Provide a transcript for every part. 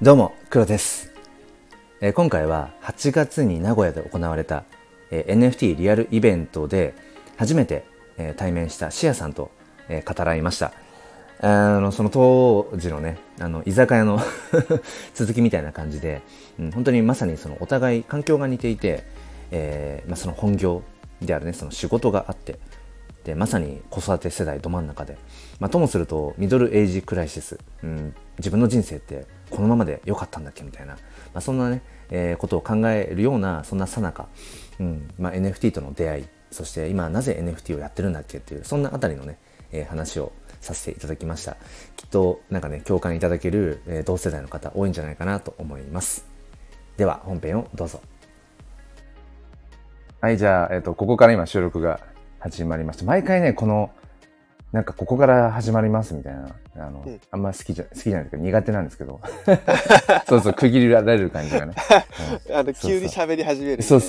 どうも、クロです。今回は8月に名古屋で行われた NFT リアルイベントで初めて対面したシアさんと語らいました。その当時のね、居酒屋の続きみたいな感じで、本当にまさにそのお互い環境が似ていて、その本業であるね、その仕事があって、でまさに子育て世代ど真ん中で、ともするとミドルエイジクライシス、自分の人生ってこのままで良かったんだっけみたいな、そんなね、ことを考えるようなそんな最中、NFT との出会い、そして今なぜ NFT をやってるんだっけっていう、そんなあたりのね、話をさせていただきました。きっとなんかね、共感いただける、同世代の方多いんじゃないかなと思います。では本編をどうぞ。はい、じゃあ、ここから今収録が始まりました。毎回ね、このなんかここから始まりますみたいな、あんま好きじゃないですけど苦手なんですけどそうそう、区切られる感じがね急に喋り始める、ね、そう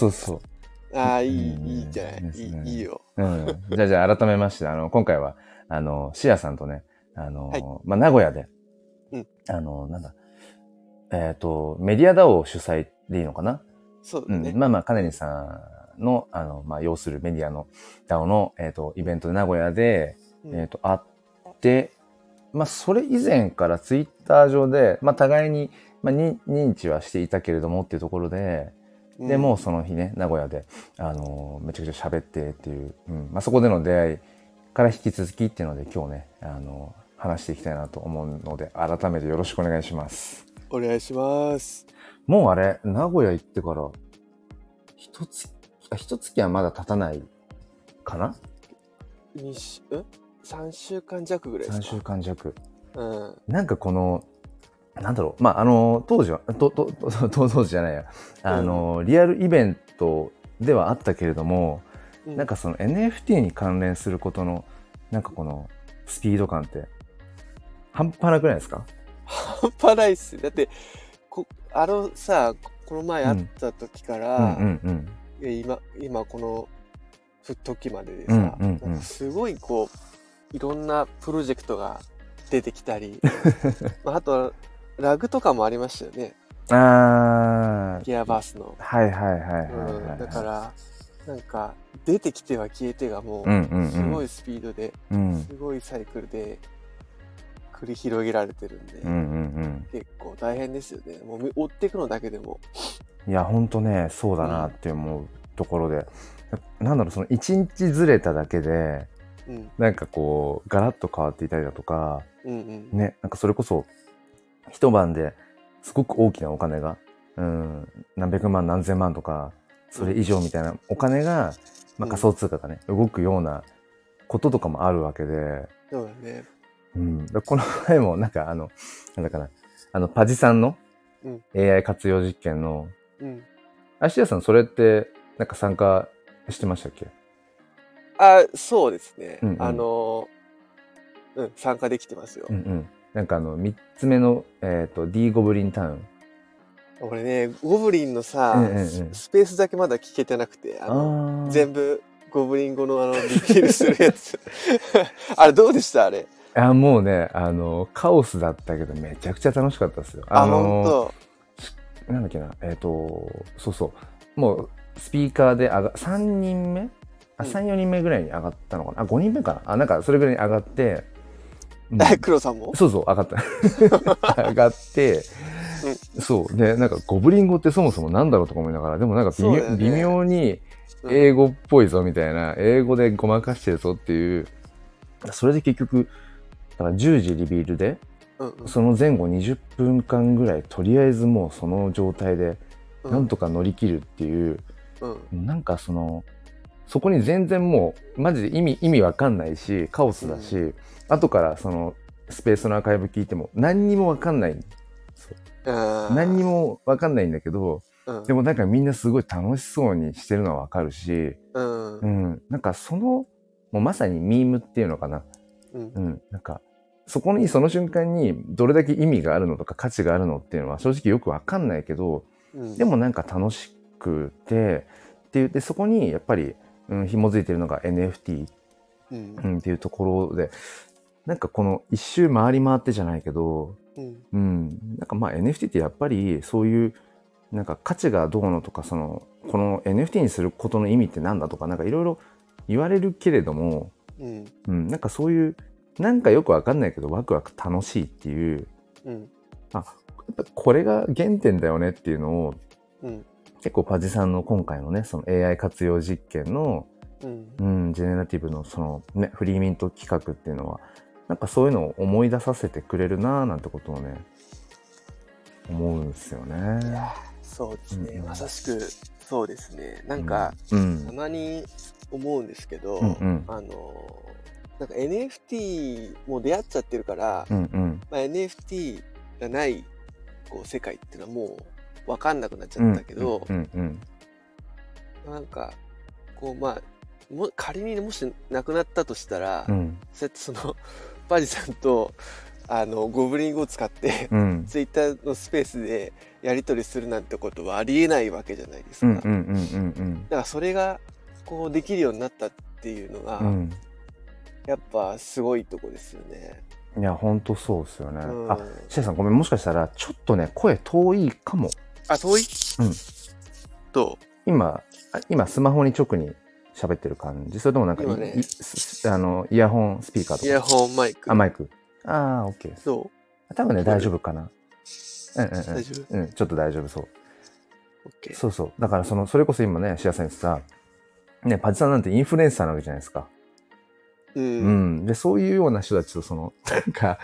あ、いいじゃない、いいよ、じゃあ改めまして、今回はシアさんとね、名古屋で、メディアDAO主催でいいのかな。そうだね、カネリさんの、要するメディアのDAOの、イベントで名古屋で、あって、それ以前からツイッター上で、互いに、認知はしていたけれどもっていうところで、でもうその日ね、名古屋で、めちゃくちゃ喋ってっていう、そこでの出会いから引き続きっていうので、今日ね、話していきたいなと思うので、改めてよろしくお願いします。お願いします。もうあれ、名古屋行ってから、一月はまだ経たないかな？3週間弱ぐらいですか。3週間弱、なんかこの当時はリアルイベントではあったけれども、なんかその NFT に関連することのなんかこのスピード感って半端なくないですか？半端ないっす。だってこの前会った時から、今この時まででさ、なんかすごいこういろんなプロジェクトが出てきたりあとはラグとかもありましたよね。ギアバースの。だからなんか出てきては消えてがもうすごいスピードで、すごいサイクルで繰り広げられてるんで、結構大変ですよね。もう追っていくのだけでも。いやほんとね、そうだなって思うところで。その1日ずれただけで、なんかこうガラッと変わっていたりだとか、ね、なんかそれこそ一晩ですごく大きなお金が、何百万何千万とかそれ以上みたいなお金が、仮想通貨がね、動くようなこととかもあるわけで、そうだね、だこの前もなんかパジさんの AI 活用実験の、芦屋さんそれってなんか参加してましたっけ？そうですね、参加できてますよ。なんか3つ目の、D ゴブリンタウン、俺ねゴブリンのさ、スペースだけまだ聞けてなくて、全部ゴブリン語のリキルするやつあれどうでした？あれもうね、カオスだったけどめちゃくちゃ楽しかったですよ。ほんとなんだっけな、もうスピーカーで3人目、3、4人目ぐらいに上がったのかな、5人目かな、なんかそれぐらいに上がって、クロさんも上がった上がって、そうで、なんかゴブリン語ってそもそもなんだろうとか思いながら、でもなんか微妙に英語っぽいぞみたいな、英語でごまかしてるぞっていう、それで結局だから10時リビールで、その前後20分間ぐらいとりあえずもうその状態でなんとか乗り切るっていう、なんかそこに全然もうマジで意味わかんないしカオスだし、後からそのスペースのアーカイブ聞いても何にもわかんない、何にもわかんないんだけど、でもなんかみんなすごい楽しそうにしてるのはわかるし、なんかそのもうまさにミームっていうのかな、なんかそこにその瞬間にどれだけ意味があるのとか価値があるのっていうのは正直よくわかんないけど、でもなんか楽しくでそこにやっぱり、紐づいてるのが NFT、っていうところで、なんかこの一周回り回ってじゃないけど、なんかまあ NFT ってやっぱりそういうなんか価値がどうのとか、そのこの NFT にすることの意味ってなんだとか、なんかいろいろ言われるけれども、なんかそういうなんかよくわかんないけどワクワク楽しいっていう、あ、これが原点だよねっていうのを、結構パジさんの今回のね、その AI 活用実験の、ジェネラティブのその、ね、フリーミント企画っていうのはなんかそういうのを思い出させてくれるなぁなんてことをね思うんですよね。いやそうですね、まさしくそうですね。なんか、たまに思うんですけど、なんか NFT もう出会っちゃってるから、まあ、NFT がないこう世界っていうのはもう分かんなくなっちゃったけど、なんかこうまあも仮にもしなくなったとしたら、そうやってそのパジさんとゴブリングを使って、ツイッターのスペースでやり取りするなんてことはありえないわけじゃないですか。だからそれがこうできるようになったっていうのが、やっぱすごいとこですよね。いや本当そうですよね。あ、シェイさんごめん、もしかしたらちょっとね声遠いかも。あ、遠い？と今スマホに直に喋ってる感じ？それともなんか、ね、イヤホンスピーカーとか？イヤホンマイク。あ、マイク。ああ、オッケー。そう。多分ね大丈夫かな。大丈夫。ちょっと大丈夫そう。オッケー。そうそう。だからそれこそ今ねシェイさんさ、ねパジさんなんてインフルエンサーなわけじゃないですか。でそういうような人たちとそのなんか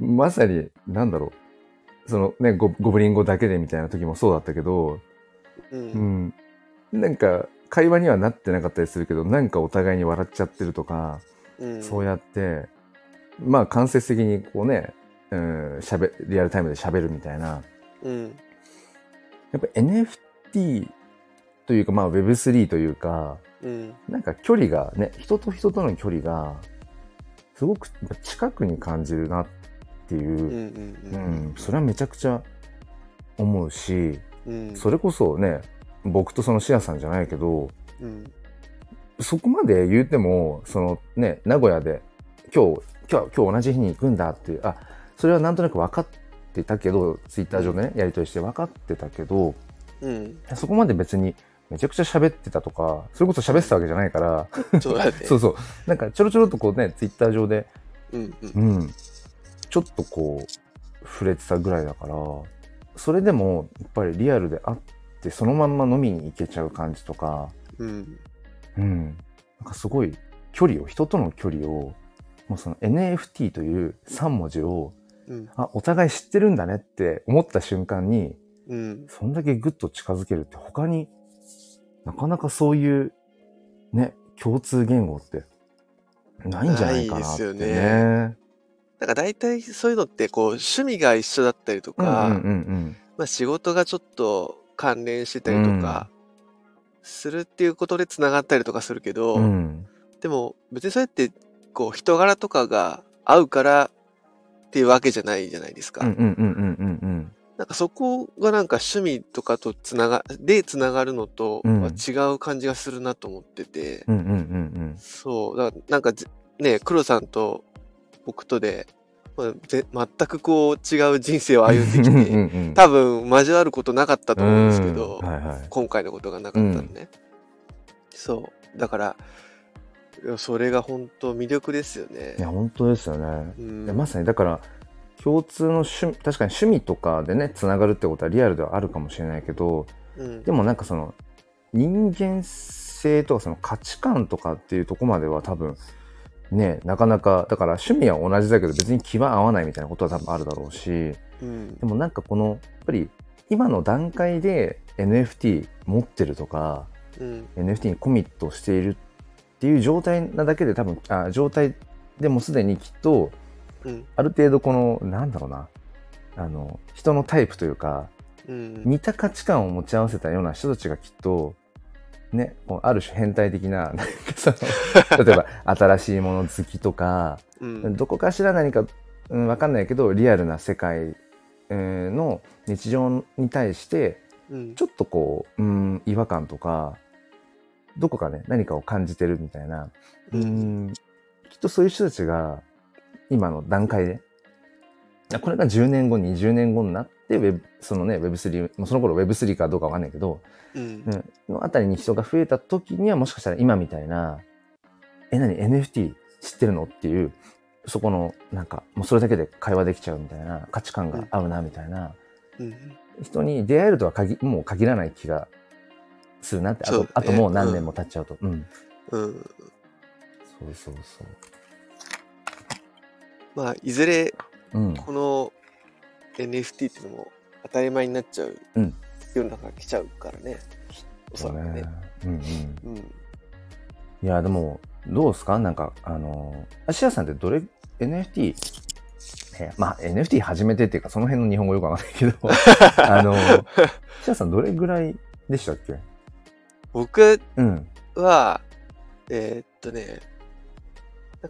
まさになんだろう、そのねゴブリンゴだけでみたいな時もそうだったけど、なんか会話にはなってなかったりするけど、なんかお互いに笑っちゃってるとか、そうやってまあ間接的にこうね、リアルタイムで喋るみたいな、やっぱ NFT というかまあ Web3 というか。なんか距離がね、人と人との距離がすごく近くに感じるなっていう、それはめちゃくちゃ思うし、それこそね僕とそのシアさんじゃないけど、そこまで言うてもそのね名古屋で今日同じ日に行くんだっていう、あ、それはなんとなく分かってたけど、ツイッター上でねやり取りして分かってたけど、そこまで別にめちゃくちゃ喋ってたとか、それこそ喋ってたわけじゃないから、そうそう、なんかちょろちょろっとこうねツイッター上で、ちょっとこう触れてたぐらいだから、それでもやっぱりリアルであってそのまんま飲みに行けちゃう感じとか、なんかすごい距離を、人との距離を、もうその NFT という3文字を、あ、お互い知ってるんだねって思った瞬間に、そんだけぐっと近づけるって、他になかなかそういうね共通言語ってないんじゃないかなってね。なんか大体そういうのってこう趣味が一緒だったりとか、まあ、仕事がちょっと関連してたりとかするっていうことでつながったりとかするけど、でも別にそうやってこう人柄とかが合うからっていうわけじゃないじゃないですか。なんかそこがなんか趣味とかとつながるのとは違う感じがするなと思ってて、そうだからなんかねクロさんと僕とで、全くこう違う人生を歩んできて多分交わることなかったと思うんですけど、今回のことがなかったのね、そうだからそれが本当魅力ですよね。いや本当ですよね、まさにだから共通の趣味、確かに趣味とかでねつながるってことはリアルではあるかもしれないけど、でもなんかその人間性とかその価値観とかっていうとこまでは多分ねなかなか、だから趣味は同じだけど別に気は合わないみたいなことは多分あるだろうし、でもなんかこのやっぱり今の段階で NFT 持ってるとか、NFT にコミットしているっていう状態なだけで多分状態でもすでにきっとある程度このなんだろうな、人のタイプというか、似た価値観を持ち合わせたような人たちがきっとね、ある種変態的な、 なんかその例えば新しいもの好きとか、どこかしら何か、分かんないけどリアルな世界の日常に対してちょっとこう、違和感とかどこかね何かを感じてるみたいな、きっとそういう人たちが今の段階でこれが10年後20年後になってそのね Web3 その頃 Web3 かどうかわかんないけど、うん、のあたりに人が増えた時にはもしかしたら今みたいな何 NFT 知ってるのっていうそこのなんかもうそれだけで会話できちゃうみたいな価値観が合うなみたいな、うん、人に出会えるとはもう限らない気がするなってあともう何年も経っちゃうと、うんうん、そうそうそうまあいずれこの NFT っていうのも当たり前になっちゃう、うん、世の中が来ちゃうからねおそらくね、うんうんうん、いやでもどうですかなんか芦屋さんってどれ NFT まあ NFT 始めてっていうかその辺の日本語よくわかんないけど芦屋さんどれぐらいでしたっけ？僕は、うん、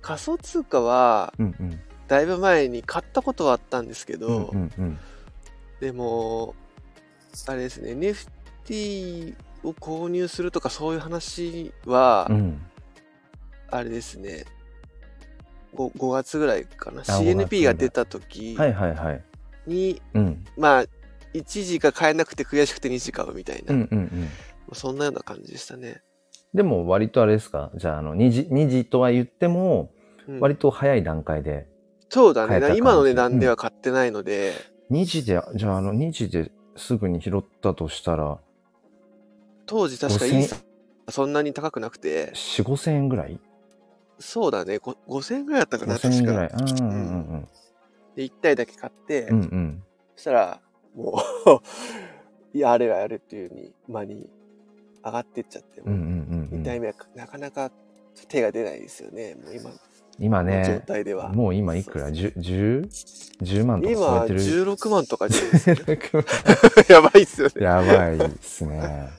仮想通貨は、うんうん、だいぶ前に買ったことはあったんですけど、うんうんうん、でもあれですね NFT を購入するとかそういう話は、うん、あれですね 5月ぐらいかな CNP が出た時に、はいはいはいうん、まあ1時が買えなくて悔しくて2時買うみたいな、うんうんうん、そんなような感じでしたね。でも割とあれですかじゃあ2時とは言っても割と早い段階で、うん、そうだね今の値段では買ってないので、うん、2時でじゃあ2時ですぐに拾ったとしたら当時確かインスタそんなに高くなくて 4,5 千円ぐらいそうだね 5,000 円ぐらいだったかな 5,000 円ぐらい確か、うんうんうん、で1体だけ買って、うんうん、そしたらもうやれはやれっていう間に上がってっちゃっても、うんうんうん、2体目はなかなか手が出ないですよねもう今ね状態ではもう今いくら10万とか超えてる今16万とかです、ね、やばいっすよねやばいっすね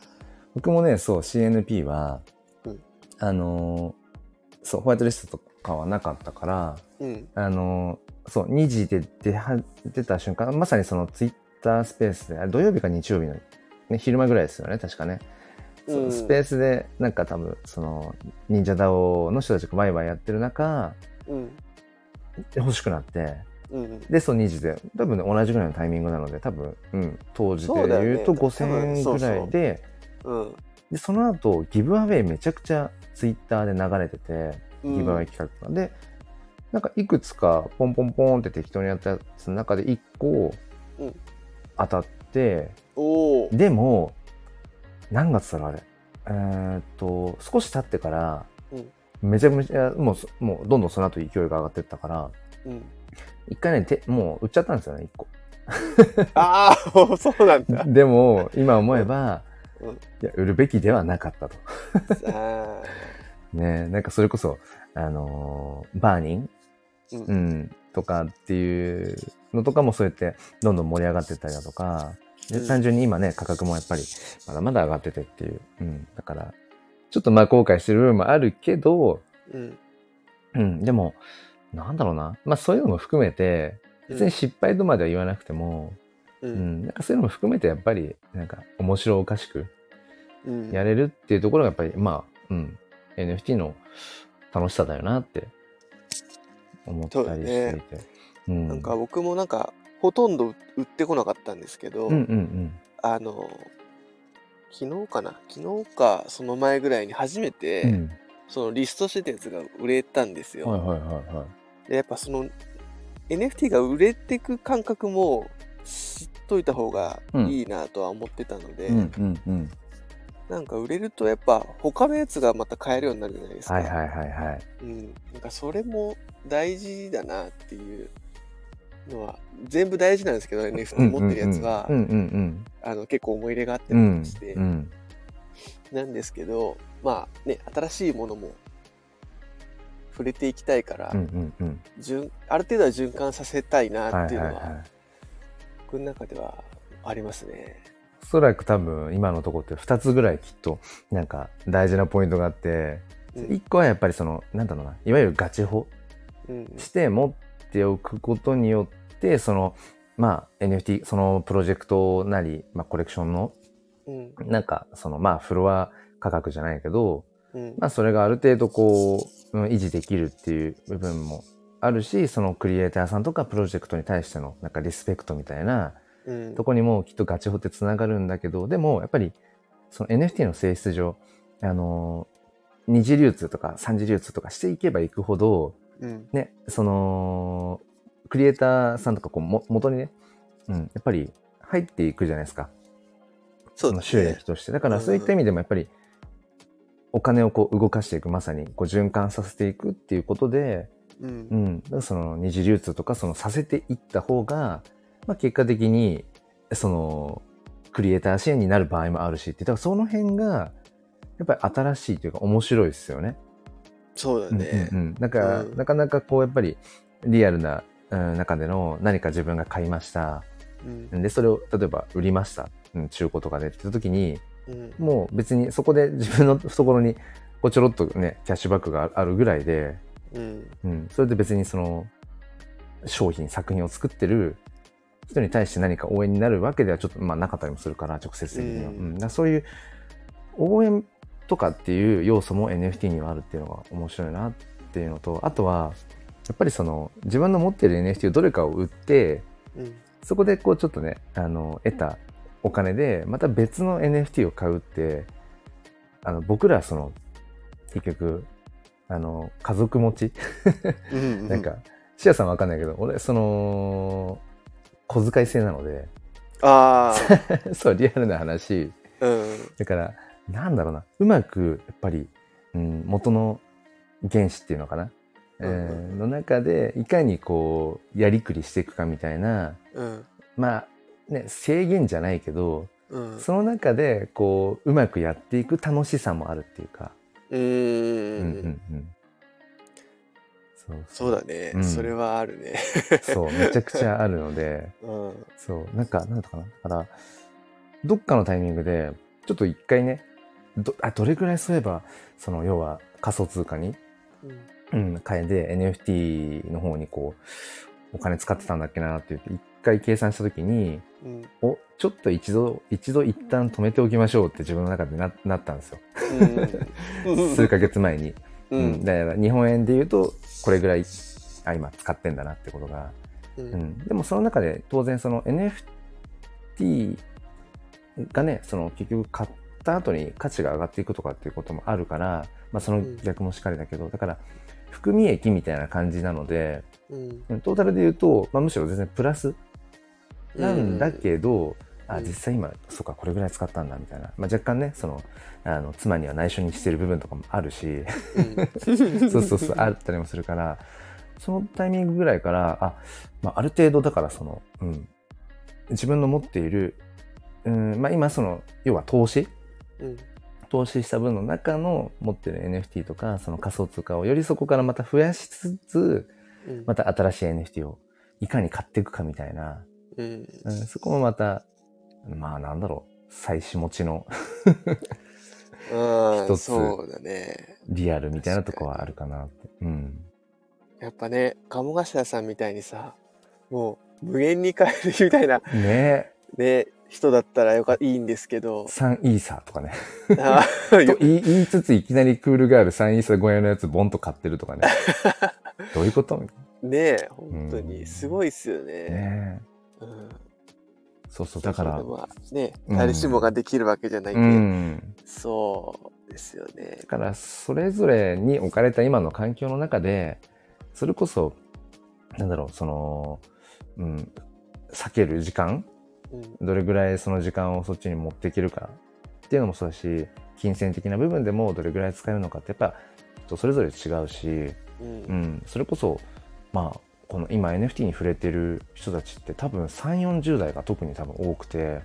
僕もねそう CNP は、うん、そうホワイトリストとかはなかったから、うん、そう2時で出た瞬間まさにそのツイッタースペースで土曜日か日曜日の、ね、昼間ぐらいですよね確かねうん、スペースでなんか多分その忍者DAOの人たちがワイワイやってる中、うん、欲しくなって、うん、でその2時で多分、ね、同じぐらいのタイミングなので多分、うん、当時で言うと 5,000 円ぐらいで、うん、でその後ギブアウェイめちゃくちゃツイッターで流れてて、うん、ギブアウェイ企画でなんかいくつかポンポンポンって適当にやったやつの中で1個当たって、うん、でも何月だろうあれ少し経ってから、うん、めちゃめちゃもうどんどんその後勢いが上がってったから、うん、一回ねもう売っちゃったんですよね1個ああそうなんだでも今思えば、うん、いや売るべきではなかったとねなんかそれこそバーニン、うんうん、とかっていうのとかもそうやってどんどん盛り上がってったりだとかで単純に今ね価格もやっぱりまだまだ上がっててっていう、うん、だからちょっとまあ後悔してる部分もあるけど、うんうん、でもなんだろうなまあそういうのも含めて別に失敗とまでは言わなくても、うんうん、なんかそういうのも含めてやっぱりなんか面白おかしくやれるっていうところがやっぱりまあ、うん、NFT の楽しさだよなって思ったりしていて、うん、なんか僕もなんかほとんど売ってこなかったんですけど、うんうんうん、昨日かその前ぐらいに初めて、うん、そのリストしてたやつが売れたんですよ、はいはいはいはい、でやっぱその NFT が売れてく感覚も知っといた方がいいなとは思ってたので、うんうんうんうん、なんか売れるとやっぱ他のやつがまた買えるようになるじゃないですか、はいはいはいはいうん、なんかそれも大事だなっていうのは全部大事なんですけど NFT 持ってるやつは結構思い入れがあってもして、うんうん、なんですけどまあね新しいものも触れていきたいから、うんうんうん、ある程度は循環させたいなっていうのは、はいはいはい、僕の中ではありますね。おそらく多分今のところって2つぐらいきっとなんか大事なポイントがあって、うん、1個はやっぱりそのなんだろうないわゆるガチホして持っておくことによってでそのまあ NFT そのプロジェクトなり、まあ、コレクションの、うん、なんかそのまあフロア価格じゃないけど、うんまあ、それがある程度こう、うん、維持できるっていう部分もあるし、そのクリエイターさんとかプロジェクトに対してのなんかリスペクトみたいなとこにもきっとガチホってつながるんだけど、でもやっぱりその NFT の性質上、二次流通とか三次流通とかしていけばいくほど、ね、そのクリエイターさんとかこう元にね、やっぱり入っていくじゃないですか。そうですね、収益として。だからそういった意味でもやっぱりお金をこう動かしていく、まさにこう循環させていくっていうことで、その二次流通とかそのさせていった方が、まあ、結果的にそのクリエイター支援になる場合もあるしって、だからその辺がやっぱり新しいというか面白いですよね。そうだね。だから、なかなかこうやっぱりリアルな中での何か自分が買いました、でそれを例えば売りました、中古とかでって言った時に、もう別にそこで自分の懐にこうちょろっとねキャッシュバックがあるぐらいで、それで別にその商品作品を作ってる人に対して何か応援になるわけではちょっとまあなかったりもするから、直接的には、だそういう応援とかっていう要素も NFT にはあるっていうのが面白いなっていうのと、あとはやっぱりその自分の持ってる NFT をどれかを売って、そこでこうちょっとね得たお金でまた別の NFT を買うって、僕らその結局家族持ちなんかシアさんは分かんないけど、俺その小遣い制なので、そうリアルな話、だからなんだろうな、うまくやっぱり、元の原子っていうのかな、の中でいかにこうやりくりしていくかみたいな、まあね、制限じゃないけど、その中でこううまくやっていく楽しさもあるっていうか、そうだね、それはあるねそうめちゃくちゃあるので、そうなんだかな、だからどっかのタイミングでちょっと一回ね、どれくらいそういえばその要は仮想通貨に、変えて NFT の方にこうお金使ってたんだっけなって言って一回計算した時に、ちょっと一旦止めておきましょうって自分の中で なったんですよ、数ヶ月前に、だから日本円で言うとこれぐらい今使ってんだなってことが、でもその中で当然その NFT がね、その結局買った後に価値が上がっていくとかっていうこともあるから、まあ、その逆もしっかりだけど、だから含み益みたいな感じなので、トータルで言うと、まあ、むしろ全然プラスなんだけど、実際今そうかこれぐらい使ったんだみたいな、まあ、若干ねその妻には内緒にしてる部分とかもあるし、そうあったりもするから、そのタイミングぐらいからある程度だからその、自分の持っている、まあ、今その要は投資した分の中の持ってる NFT とかその仮想通貨をよりそこからまた増やしつつ、また新しい NFT をいかに買っていくかみたいな、そこもまたまあなんだろう、妻子持ちの一つリアルみたいなとこはあるかなって、やっぱね鴨頭さんみたいにさ、もう無限に買えるみたいなね人だったらいいんですけど、3イーサーとかねと言いつついきなりクールガール3イーサー5円のやつボンと買ってるとかねどういうことみたいなねえ、本当にすごいっすよね、そうそう、だからね、誰しもができるわけじゃないけど、そうですよね。だからそれぞれに置かれた今の環境の中で、それこそなんだろう、その、避ける時間、どれぐらいその時間をそっちに持っていけるかっていうのもそうだし、金銭的な部分でもどれぐらい使えるのかってやっぱ人それぞれ違うし、それこそまあこの今 NFT に触れてる人たちって多分3、40代が特に多分多くて、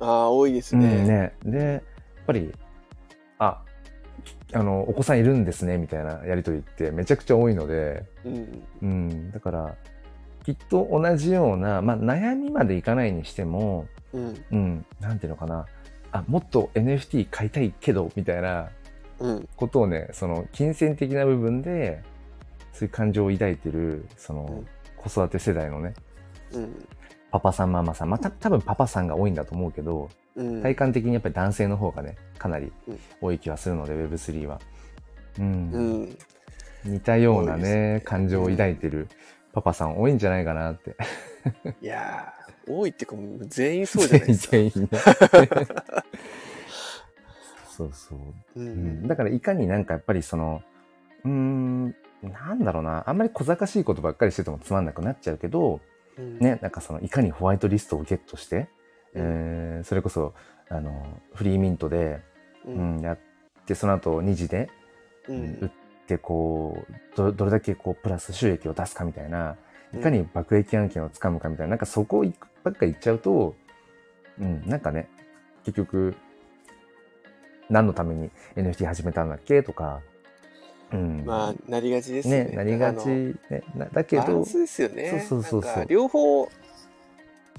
多いですね。でやっぱりお子さんいるんですねみたいなやり取りってめちゃくちゃ多いので、だからきっと同じような、まあ、悩みまでいかないにしても、なんていうのかな、もっと NFT 買いたいけどみたいなことをね、その金銭的な部分でそういう感情を抱いてるその子育て世代のね、パパさんママさん、また多分パパさんが多いんだと思うけど、体感的にやっぱり男性の方がねかなり多い気はするので、Web3 は。似たような ね感情を抱いてるパパさん多いんじゃないかなっていやー多いってか全員そうじゃないですか全員そうそう、うんうん、だからいかになんかやっぱりそのなんだろうなあんまり小賢しいことばっかりしててもつまんなくなっちゃうけど、うん、ねなんかそのいかにホワイトリストをゲットして、うんそれこそあのフリーミントで、うんうん、やってその後2次で、うん、売ってこう どれだけこうプラス収益を出すかみたいないかに爆益案件をつかむかみたいななんかそこばっかりいっちゃうと、うん、なんかね結局何のために NFT 始めたんだっけとか、うん、まあなりがちです ねなりがち、ね、だけどバランスですよねそうそうそうそうなんか両方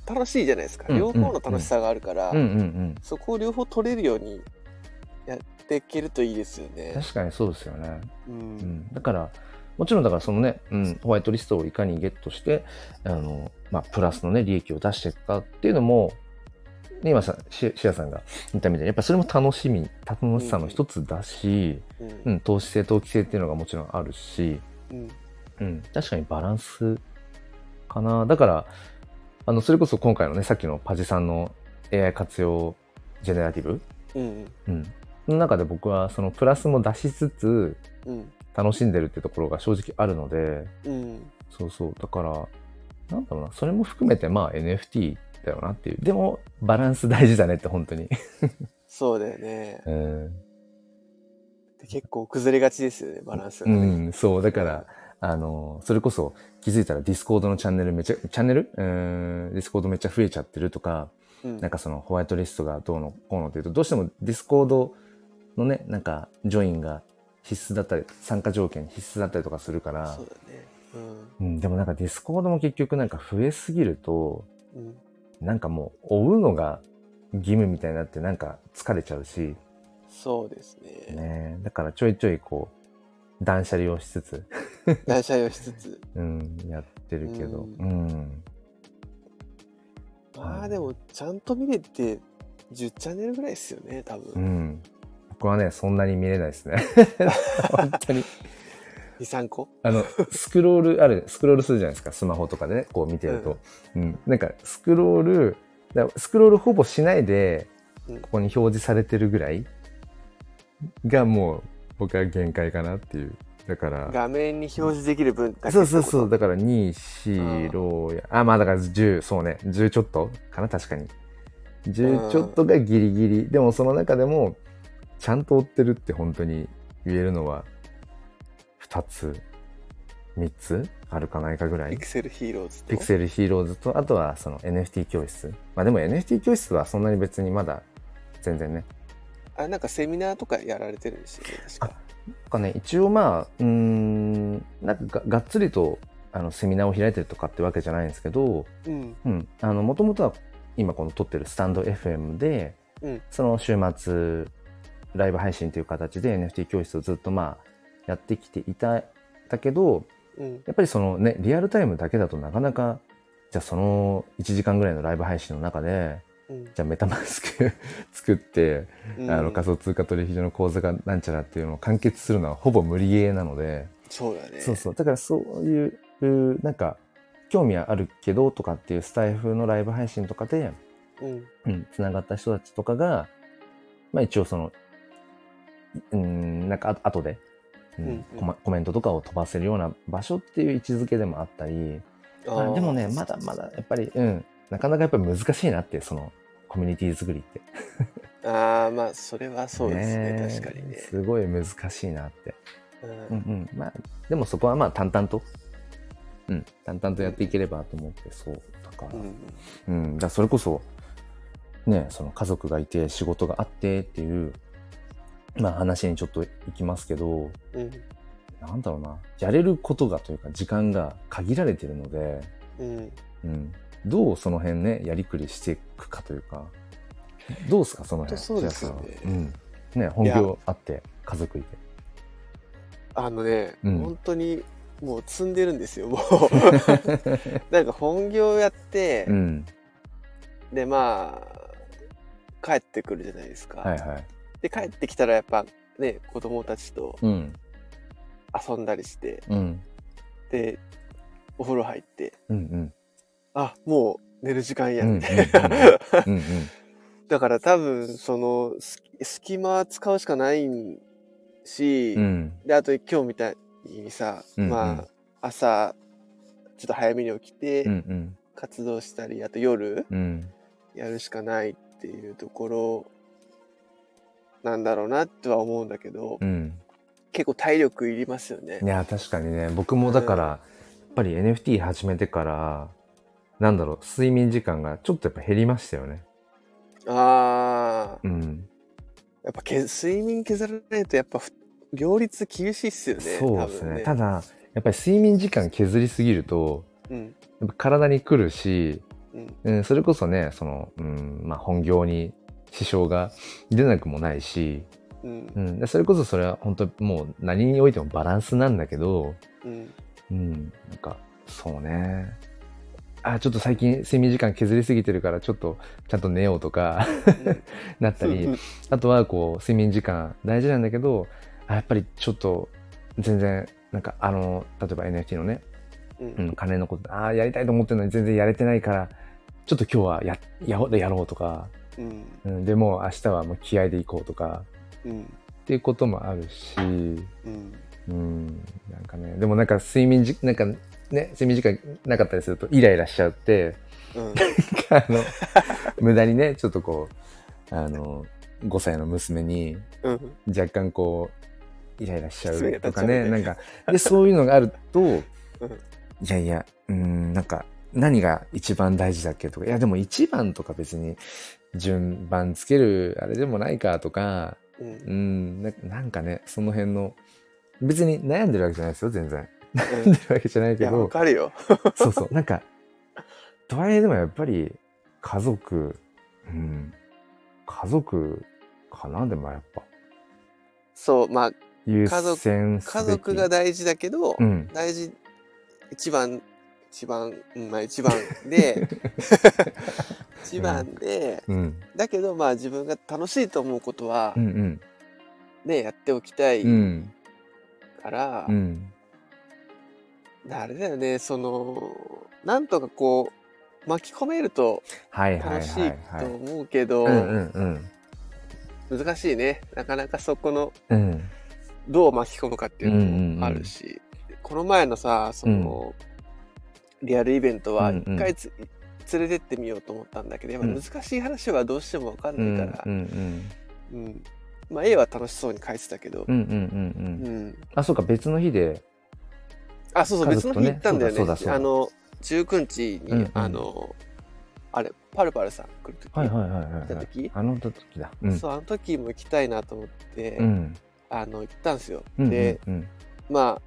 楽しいじゃないですか、うんうんうん、両方の楽しさがあるから、うんうんうん、そこを両方取れるようにやっていけるといいですよね確かにそうですよね、うんうん、だからもちろんだからそのね、うん、ホワイトリストをいかにゲットしてあの、まあ、プラスの、ね、利益を出していくかっていうのも今シアさんが言ったみたいにやっぱりそれも楽しさの一つだし、うんうんうん、投資性投機性っていうのがもちろんあるし、うんうん、確かにバランスかなだからあのそれこそ今回のねさっきのパジさんの AI 活用ジェネラティブ、うんうん、の中で僕はそのプラスも出しつつ楽しんでるってところが正直あるので、うん、そうそうだからなんだろうなそれも含めてまあ NFTだよなっていうでもバランス大事だねって本当にそうだよね、で結構崩れがちですよねバランスが、ねうん、そうだからあのそれこそ気づいたらディスコードのチャンネルディスコードめっちゃ増えちゃってるとか、うん、なんかそのホワイトリストがどうのこうのっていうとどうしてもディスコードのねなんかジョインが必須だったり参加条件必須だったりとかするからそうだね、うんうん、でもなんかディスコードも結局なんか増えすぎると、うんなんかもう追うのが義務みたいになってなんか疲れちゃうしそうですね。ねだからちょいちょいこう断捨離をしつつ、うん、やってるけど、うんうん、まあでもちゃんと見れて10チャンネルぐらいですよね多分、うん、僕はねそんなに見れないですね本当に2,3 個あのスクロールするじゃないですかスマホとかで、ね、こう見てると、うんうん、なんかスクロールほぼしないでここに表示されてるぐらいがもう僕は限界かなっていうだから画面に表示できる分だけそうだから2、4、6あまあだから10そうね10ちょっとかな確かに10ちょっとがギリギリでもその中でもちゃんと追ってるって本当に言えるのは2つ3つあるかないかぐらいピクセルヒーローズとあとはその NFT 教室まあでも NFT 教室はそんなに別にまだ全然ねあなんかセミナーとかやられてるんですよね確かなんかね一応まあなんかがっつりとあのセミナーを開いてるとかってわけじゃないんですけどもともとは今この撮ってるスタンド FM で、うん、その週末ライブ配信という形で NFT 教室をずっとまあやってきていただけど、うん、やっぱりそのねリアルタイムだけだとなかなかじゃあその1時間ぐらいのライブ配信の中で、うん、じゃあメタマスク作って、うん、あの仮想通貨取引所の口座がなんちゃらっていうのを完結するのはほぼ無理ゲーなのでそうだねそうそうだからそういうなんか興味はあるけどとかっていうスタイフのライブ配信とかで、うんうん、つながった人たちとかがまあ一応そのなんか後でうんうん、コメントとかを飛ばせるような場所っていう位置づけでもあったりあでもねまだまだやっぱり、うん、なかなかやっぱり難しいなってそのコミュニティ作りってああまあそれはそうですね確かにねすごい難しいなって、うんうんうんまあ、でもそこはまあ淡々と、うん、淡々とやっていければと思って、うん、そうだから、うんうん、だからそれこそねその家族がいて仕事があってっていうまあ話にちょっといきますけど、うん、なんだろうなやれることがというか時間が限られてるので、うんうん、どうその辺ねやりくりしていくかというかどうですかその辺そうですよね、うん、ね本業あって家族いてあのね、うん、本当にもう積んでるんですよもうなんか本業やって、うん、でまあ帰ってくるじゃないですかはいはいで帰ってきたらやっぱね子供たちと遊んだりして、うん、でお風呂入って、うんうん、あもう寝る時間やってだから多分その隙間使うしかないし、うん、であと今日みたいにさ、うんうん、まあ朝ちょっと早めに起きて活動したり、うんうん、あと夜、うん、やるしかないっていうところなんだろうなとは思うんだけど、うん、結構体力いりますよね。いや確かにね、僕もだから、うん、やっぱり NFT 始めてからなんだろう睡眠時間がちょっとやっぱ減りましたよね。あー、うん、やっぱ睡眠削らないとやっぱ両立厳しいっすよね。そうです ね、ただやっぱり睡眠時間削りすぎると、うん、やっぱ体に来るし、うん、それこそねその、うんまあ、本業に支障が出なくもないし、うんうん、でそれこそそれは本当もう何においてもバランスなんだけど、うんうん、なんかそうねあちょっと最近睡眠時間削りすぎてるからちょっとちゃんと寝ようとかなったりあとはこう睡眠時間大事なんだけどやっぱりちょっと全然なんか例えば NFT のね、うんうん、金のことやりたいと思ってるのに全然やれてないからちょっと今日はやろうとか、うんうん、でも明日はもう気合でいこうとか、うん、っていうこともあるし、うんうん、なんかねでもなんかなんかね睡眠時間なかったりするとイライラしちゃって、うん、無駄にねちょっとこう5歳の娘に若干こう、うんイライラしちゃうとかね、なんかでそういうのがあると、うん、いやいやなんか何が一番大事だっけとかいやでも一番とか別に順番つけるあれでもないかとか、うん、なんかねその辺の別に悩んでるわけじゃないですよ全然、うん、悩んでるわけじゃないけどいやわかるよそうそうなんかとはいえでもやっぱり家族かなでもやっぱそうまあ家族が大事だけど、うん、一番で一番で、うん、だけどまあ自分が楽しいと思うことは、うんうん、ねやっておきたいから、うんうん、あれだよねそのなんとかこう巻き込めると楽しいと思うけど難しいねなかなかそこの、うんどう巻き込むかっていうのもあるし、うんうんうん、この前のさその、うん、リアルイベントは一回連れてってみようと思ったんだけどやっぱ難しい話はどうしても分かんないから、うんうんうんまあ、A は楽しそうに書いてたけど、うんうんうんうん、あそうか別の日であそうそう、ね、別の日行ったんだよね19日に、うんうん、あれパルパルさん来るとき行ったときあの時だ、うん、そうあの時も行きたいなと思って、うん行ったんですよ、うんうんうん、でまあ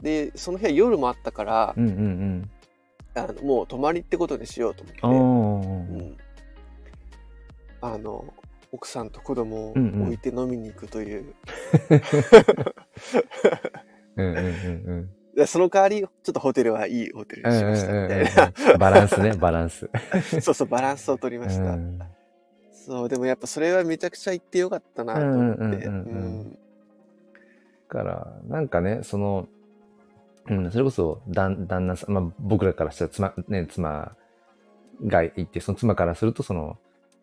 でその日は夜もあったから、うんうんうん、もう泊まりってことにしようと思って、うん、奥さんと子供を置いて飲みに行くというその代わりちょっとホテルはいいホテルにしましたみたいな、バランスねバランスそうそうバランスを取りました、うんそうでもやっぱそれはめちゃくちゃ行ってよかったなと思ってからなんかねその、うん、それこそ旦那さん、まあ、僕らからしたら妻がいてその妻からするとその、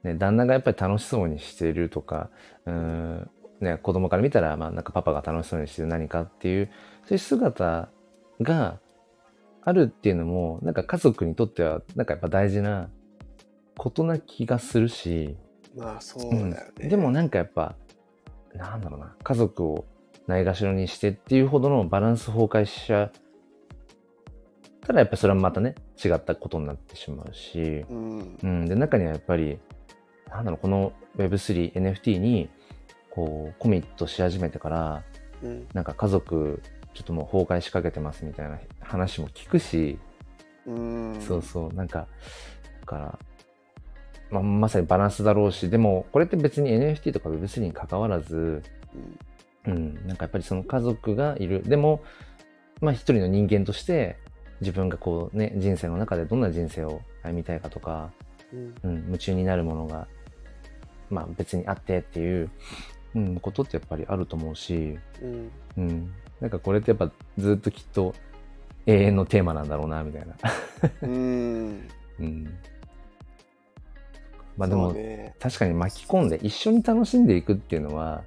ね、旦那がやっぱり楽しそうにしているとか、うんね、子供から見たら、まあ、なんかパパが楽しそうにしてる何かっていうそういう姿があるっていうのもなんか家族にとってはなんかやっぱ大事なことな気がするしまあそうだよね、うん、でもなんかやっぱなんだろうな家族をないがしろにしてっていうほどのバランス崩壊しちゃったらやっぱそれはまたね違ったことになってしまうし、うんうん、で中にはやっぱりなんだろうこの Web3 NFT にこうコミットし始めてから、うん、なんか家族ちょっともう崩壊しかけてますみたいな話も聞くし、うん、そうそうなんかだからまあ、まさにバランスだろうしでもこれって別に NFT とか Web3 に関わらず、うん、なんかやっぱりその家族がいるでも、まあ、一人の人間として自分がこうね人生の中でどんな人生を歩みたいかとか、うんうん、夢中になるものが、まあ、別にあってっていう、うん、ことってやっぱりあると思うし、うんうん、なんかこれってやっぱずっときっと永遠のテーマなんだろうなみたいなうん、まあでも、ね、確かに巻き込んで一緒に楽しんでいくっていうのは、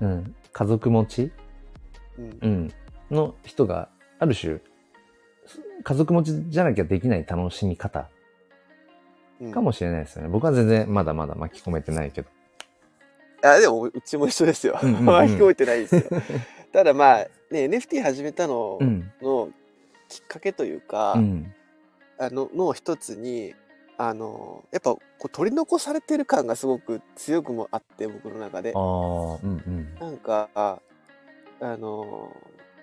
うん、家族持ち、うんうん、の人がある種家族持ちじゃなきゃできない楽しみ方かもしれないですよね、うん、僕は全然まだまだ巻き込めてないけど。あ、でもうちも一緒ですよ、うんうんうん、巻き込めてないですよただまあ、ね、NFT 始めたののきっかけというか、うん、の一つにやっぱこう取り残されてる感がすごく強くもあって、僕の中でうんうん、なんか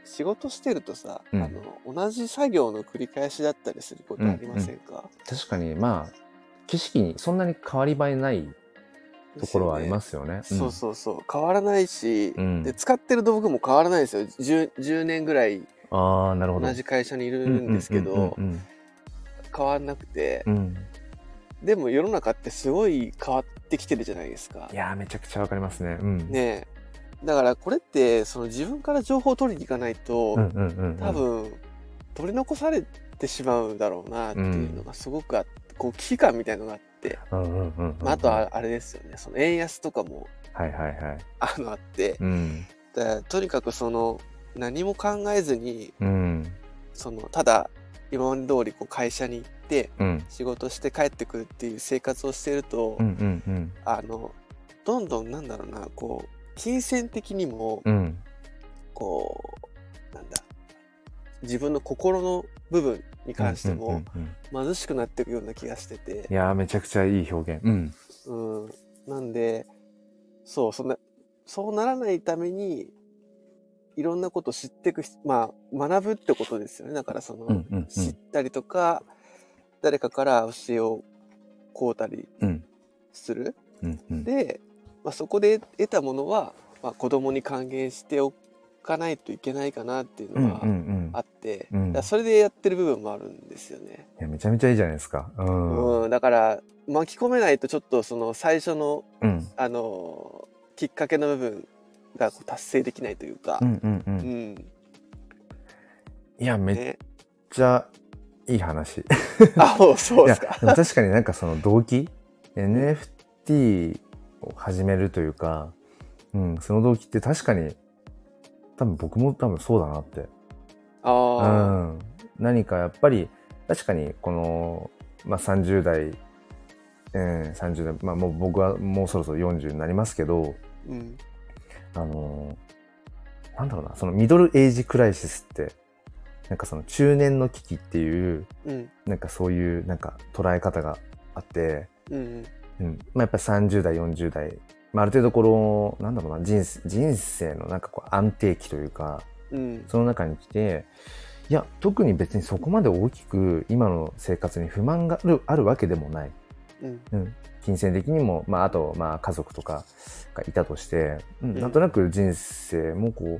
仕事してるとさ、うん、同じ作業の繰り返しだったりすることありませんか、うんうん、確かにまあ景色にそんなに変わり映えないところはありますよね、うん、そうそうそう、変わらないし、うん、で使ってる道具も変わらないですよ。 10年ぐらい同じ会社にいるんですけど変わんなくて、うん、でも世の中ってすごい変わってきてるじゃないですか。いやめちゃくちゃわかりますね、うん、ねえ、だからこれってその自分から情報を取りに行かないと、うんうんうんうん、多分取り残されてしまうんだろうなっていうのがすごくあって、うん、こう危機感みたいなのがあって、うんうんうんうん、まあ、あとはあれですよね、その円安とかも、はいはいはい、あって、うん、だからとにかくその何も考えずに、うん、そのただ今まで通りこう会社に行って、うん、仕事して帰ってくるっていう生活をしてると、うんうんうん、どんどんなんだろうな、こう金銭的にも、うん、こうなんだ、自分の心の部分に関しても、うんうんうんうん、貧しくなっていくような気がしてて、いやめちゃくちゃいい表現、うんうん、なんでそうならないためにいろんなことを知っていく、まあ学ぶってことですよね。だからその、うんうんうん、知ったりとか誰かから教えを請うたりする、うんうんうん、でまあ、そこで得たものは、まあ、子供に還元しておかないといけないかなっていうのがあって、うんうんうん、だそれでやってる部分もあるんですよね。いやめちゃめちゃいいじゃないですか、うん、だから巻き込めないとちょっとその最初の、うん、きっかけの部分がこう達成できないというか、うんうんうんうん、いやめっちゃいい話、ね、あ、そうですか。いや確かになんかその動機NFT始めるというか、うん、その動機って確かに多分僕も多分そうだなって、あ、うん、何かやっぱり確かにこの、まあ、30代、30代、まあ、もう僕はもうそろそろ40になりますけど、うん、なんだろうな、そのミドルエイジクライシスってなんかその中年の危機っていう、うん、なんかそういうなんか捉え方があって、うん、うん、まあ、やっぱり30代40代、まあ、ある程度このなんだろうな、人生のなんかこう安定期というか、うん、その中に来て、いや特に別にそこまで大きく今の生活に不満があるわけでもない、うんうん、金銭的にも、まあ、あと、まあ、家族とかがいたとして、うん、なんとなく人生もこ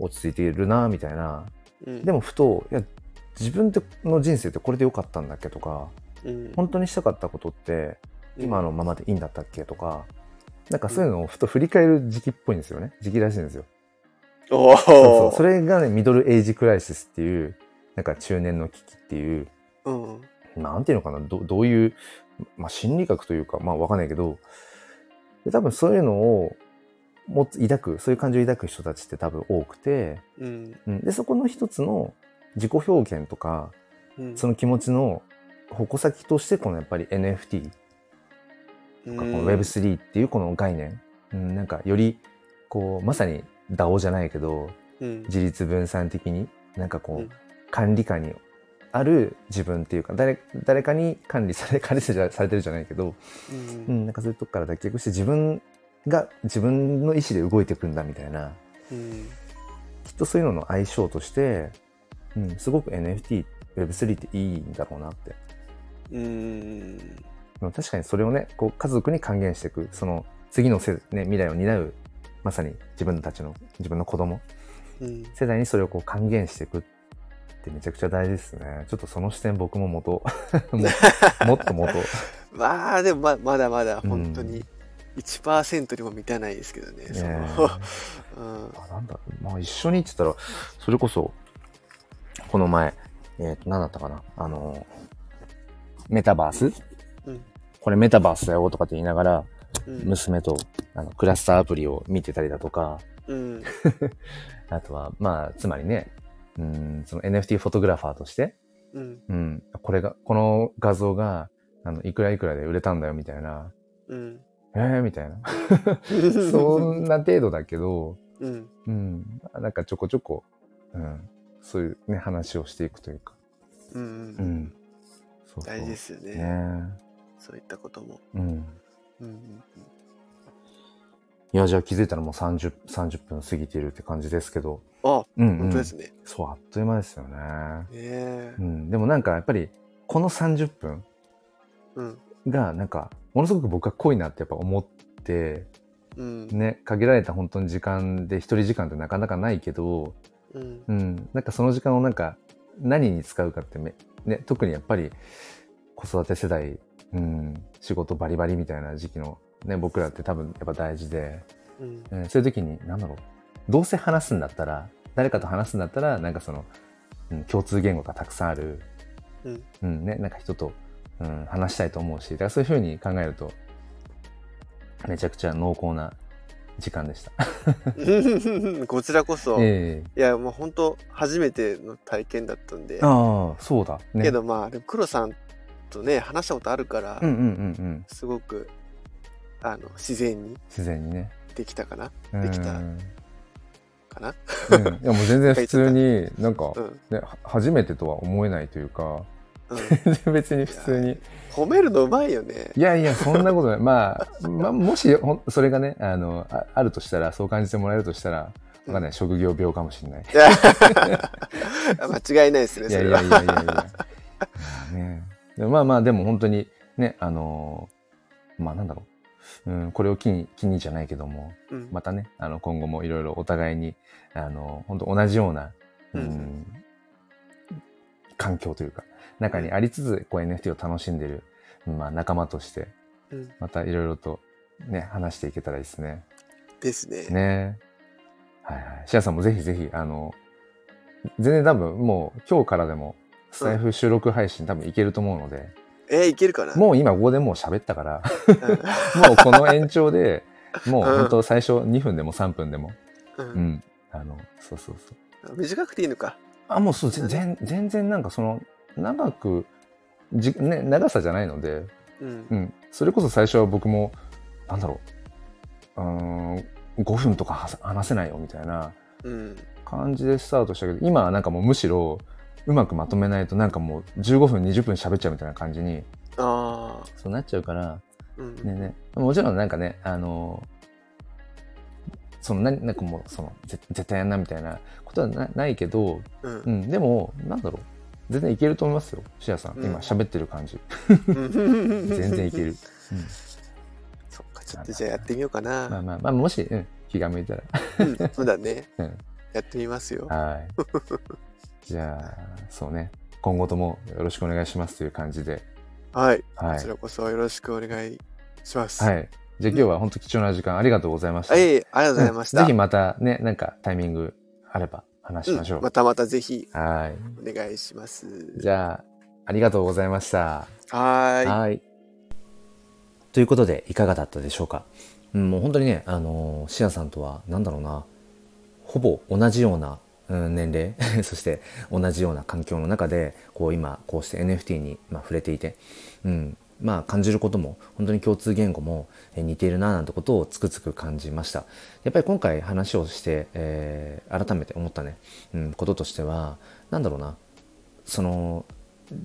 う落ち着いているなみたいな、うん、でもふといや自分の人生ってこれで良かったんだっけとか、うん、本当にしたかったことって今のままでいいんだったっけとか、なんかそういうのをふと振り返る時期っぽいんですよね。時期らしいんですよ。おー。そう、それがね、ミドルエイジクライシスっていう、なんか中年の危機っていう、うん、なんていうのかな、どういう、まあ、心理学というか、まあわかんないけど、で多分そういうのをそういう感情を抱く人たちって多分多くて、うん、でそこの一つの自己表現とか、うん、その気持ちの矛先としてこのやっぱり NFT。Web3 っていうこの概念、うん、なんかよりこうまさに DAO じゃないけど、うん、自立分散的になんかこう、うん、管理下にある自分っていうか、誰かに管理されてるじゃないけど、うんうん、なんかそういうとこから脱却して自分の意思で動いていくんだみたいな、うん、きっとそういうのの相性として、うん、すごく NFT、Web3 っていいんだろうなって。確かにそれをね、こう家族に還元していく、その次のね、未来を担う、まさに自分の子供、うん、世代にそれをこう還元していくってめちゃくちゃ大事ですね。ちょっとその視点僕ももっともっと。まあでもまだまだ本当に、1% にも満たないですけどね。そのうん、なんだまあ、一緒にって言ったらそれこそこの前、何だったかな、メタバース、うん、これメタバースだよとかって言いながら、うん、娘とクラスターアプリを見てたりだとか、うん、あとはまあつまりね、うん、その NFT フォトグラファーとして、うんうん、この画像がいくらいくらで売れたんだよみたいな、うん、みたいなそんな程度だけど、うんうん、なんかちょこちょこ、うん、そういうね話をしていくというか、うんうんうん、そうそう大事ですよ ねそういったことも、うんうんうん、いやじゃあ気づいたらもう30分過ぎているって感じですけど、あ、うんうん、本当ですね。そうあっという間ですよね、うん、でもなんかやっぱりこの30分がなんかものすごく僕は濃いなってやっぱ思って、うんね、限られた本当に時間で一人時間ってなかなかないけど、うんうん、なんかその時間をなんか何に使うかってね、特にやっぱり子育て世代、うん、仕事バリバリみたいな時期の、ね、僕らって多分やっぱ大事で、うんうん、そういう時に何だろう、どうせ話すんだったら誰かと話すんだったらなんかその、うん、共通言語がたくさんある、うんうんね、なんか人とうん、話したいと思うし、だからそういう風に考えるとめちゃくちゃ濃厚な時間でしたこちらこそ、いやもう本当初めての体験だったんで、ああそうだ、ね、けどまあでもクロさんとね話したことあるから、うんうんうんうん、すごく自然にねできたかな、できたかな、うん、いやもう全然普通になんか、うんね、初めてとは思えないというか。うん、別に普通に褒めるのうまいよね。いやいやそんなことないまあ、もしそれがねあるとしたら、そう感じてもらえるとしたら、うん、わかんない、職業病かもしれない間違いないですねそれは。いやいやいやいやね、まあまあでも本当にねまあなんだろう、うん、これを機にじゃないけども、うん、またね今後もいろいろお互いに本当同じような、うんうん、環境というか中にありつつ、こう NFT を楽しんでる、まあ、仲間として、うん、またいろいろと、ね、話していけたらいいですね。ですね。ね、はいはい。シアさんもぜひぜひ全然多分もう今日からでもスタイフ収録配信、うん、多分いけると思うので。いけるかな。もう今ここでもう喋ったから、うん、もうこの延長でもう本当最初2分でも3分でも、うん、うん、そうそうそう。短くていいのか。もうそう全然なんかその。ね、長さじゃないので、うんうん、それこそ最初は僕もなんだろう、5分とか話せないよみたいな感じでスタートしたけど、うん、今はなんかもうむしろうまくまとめないとなんかもう15分20分喋っちゃうみたいな感じにそうなっちゃうから、うんねね、もちろんなんかねなんかもう絶対やんなみたいなことは ないけど、うんうん、でもなんだろう全然いけると思いますよ、シアさん、うん、今喋ってる感じ全然いける、うん、そっか、ちょっとじゃあやってみようかな。まあまあ、もし、うん、気が向いたら、そうだね、うん、やってみますよ。はいじゃあそうね、今後ともよろしくお願いしますという感じで、はい、はい、こちらこそよろしくお願いします。はい、じゃあ今日は本当貴重な時間ありがとうございました。ありがとうございました、うん、ぜひまたね、なんかタイミングあれば話しましょう、うん、またぜひお願いします。じゃあありがとうございました。はいということでいかがだったでしょうか。もう本当にねシアさんとはなんだろうな、ほぼ同じような、年齢そして同じような環境の中でこう今こうして NFT に、まあ、触れていて、うんまあ、感じることも本当に共通言語も似ているななんてことをつくつく感じました。やっぱり今回話をして、改めて思ったね、うん、こととしてはなんだろうな、その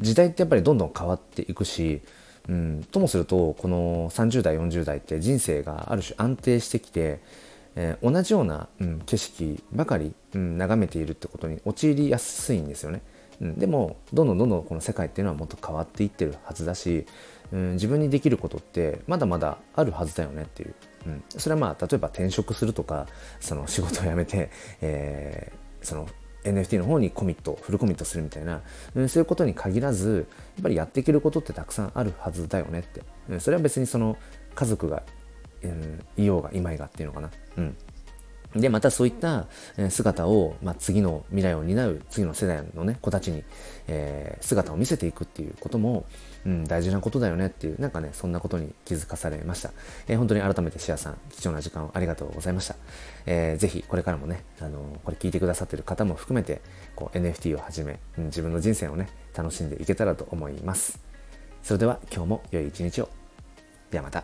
時代ってやっぱりどんどん変わっていくし、うん、ともするとこの30代40代って人生がある種安定してきて、同じような、うん、景色ばかり、うん、眺めているってことに陥りやすいんですよね。でもどんどんこの世界っていうのはもっと変わっていってるはずだし、自分にできることってまだまだあるはずだよねっていう、それはまあ例えば転職するとか、その仕事を辞めて、その NFT の方にフルコミットするみたいな、そういうことに限らずやっぱりやっていけることってたくさんあるはずだよねって、それは別にその家族がいようがいまいがっていうのかな、うん、でまたそういった姿を、まあ、次の未来を担う次の世代の、ね、子たちに、姿を見せていくっていうことも、うん、大事なことだよねっていうなんかねそんなことに気づかされました、本当に改めてシアさん貴重な時間をありがとうございました、ぜひこれからもねこれ聞いてくださっている方も含めてこう NFT をはじめ、うん、自分の人生をね楽しんでいけたらと思います。それでは今日も良い一日を。ではまた。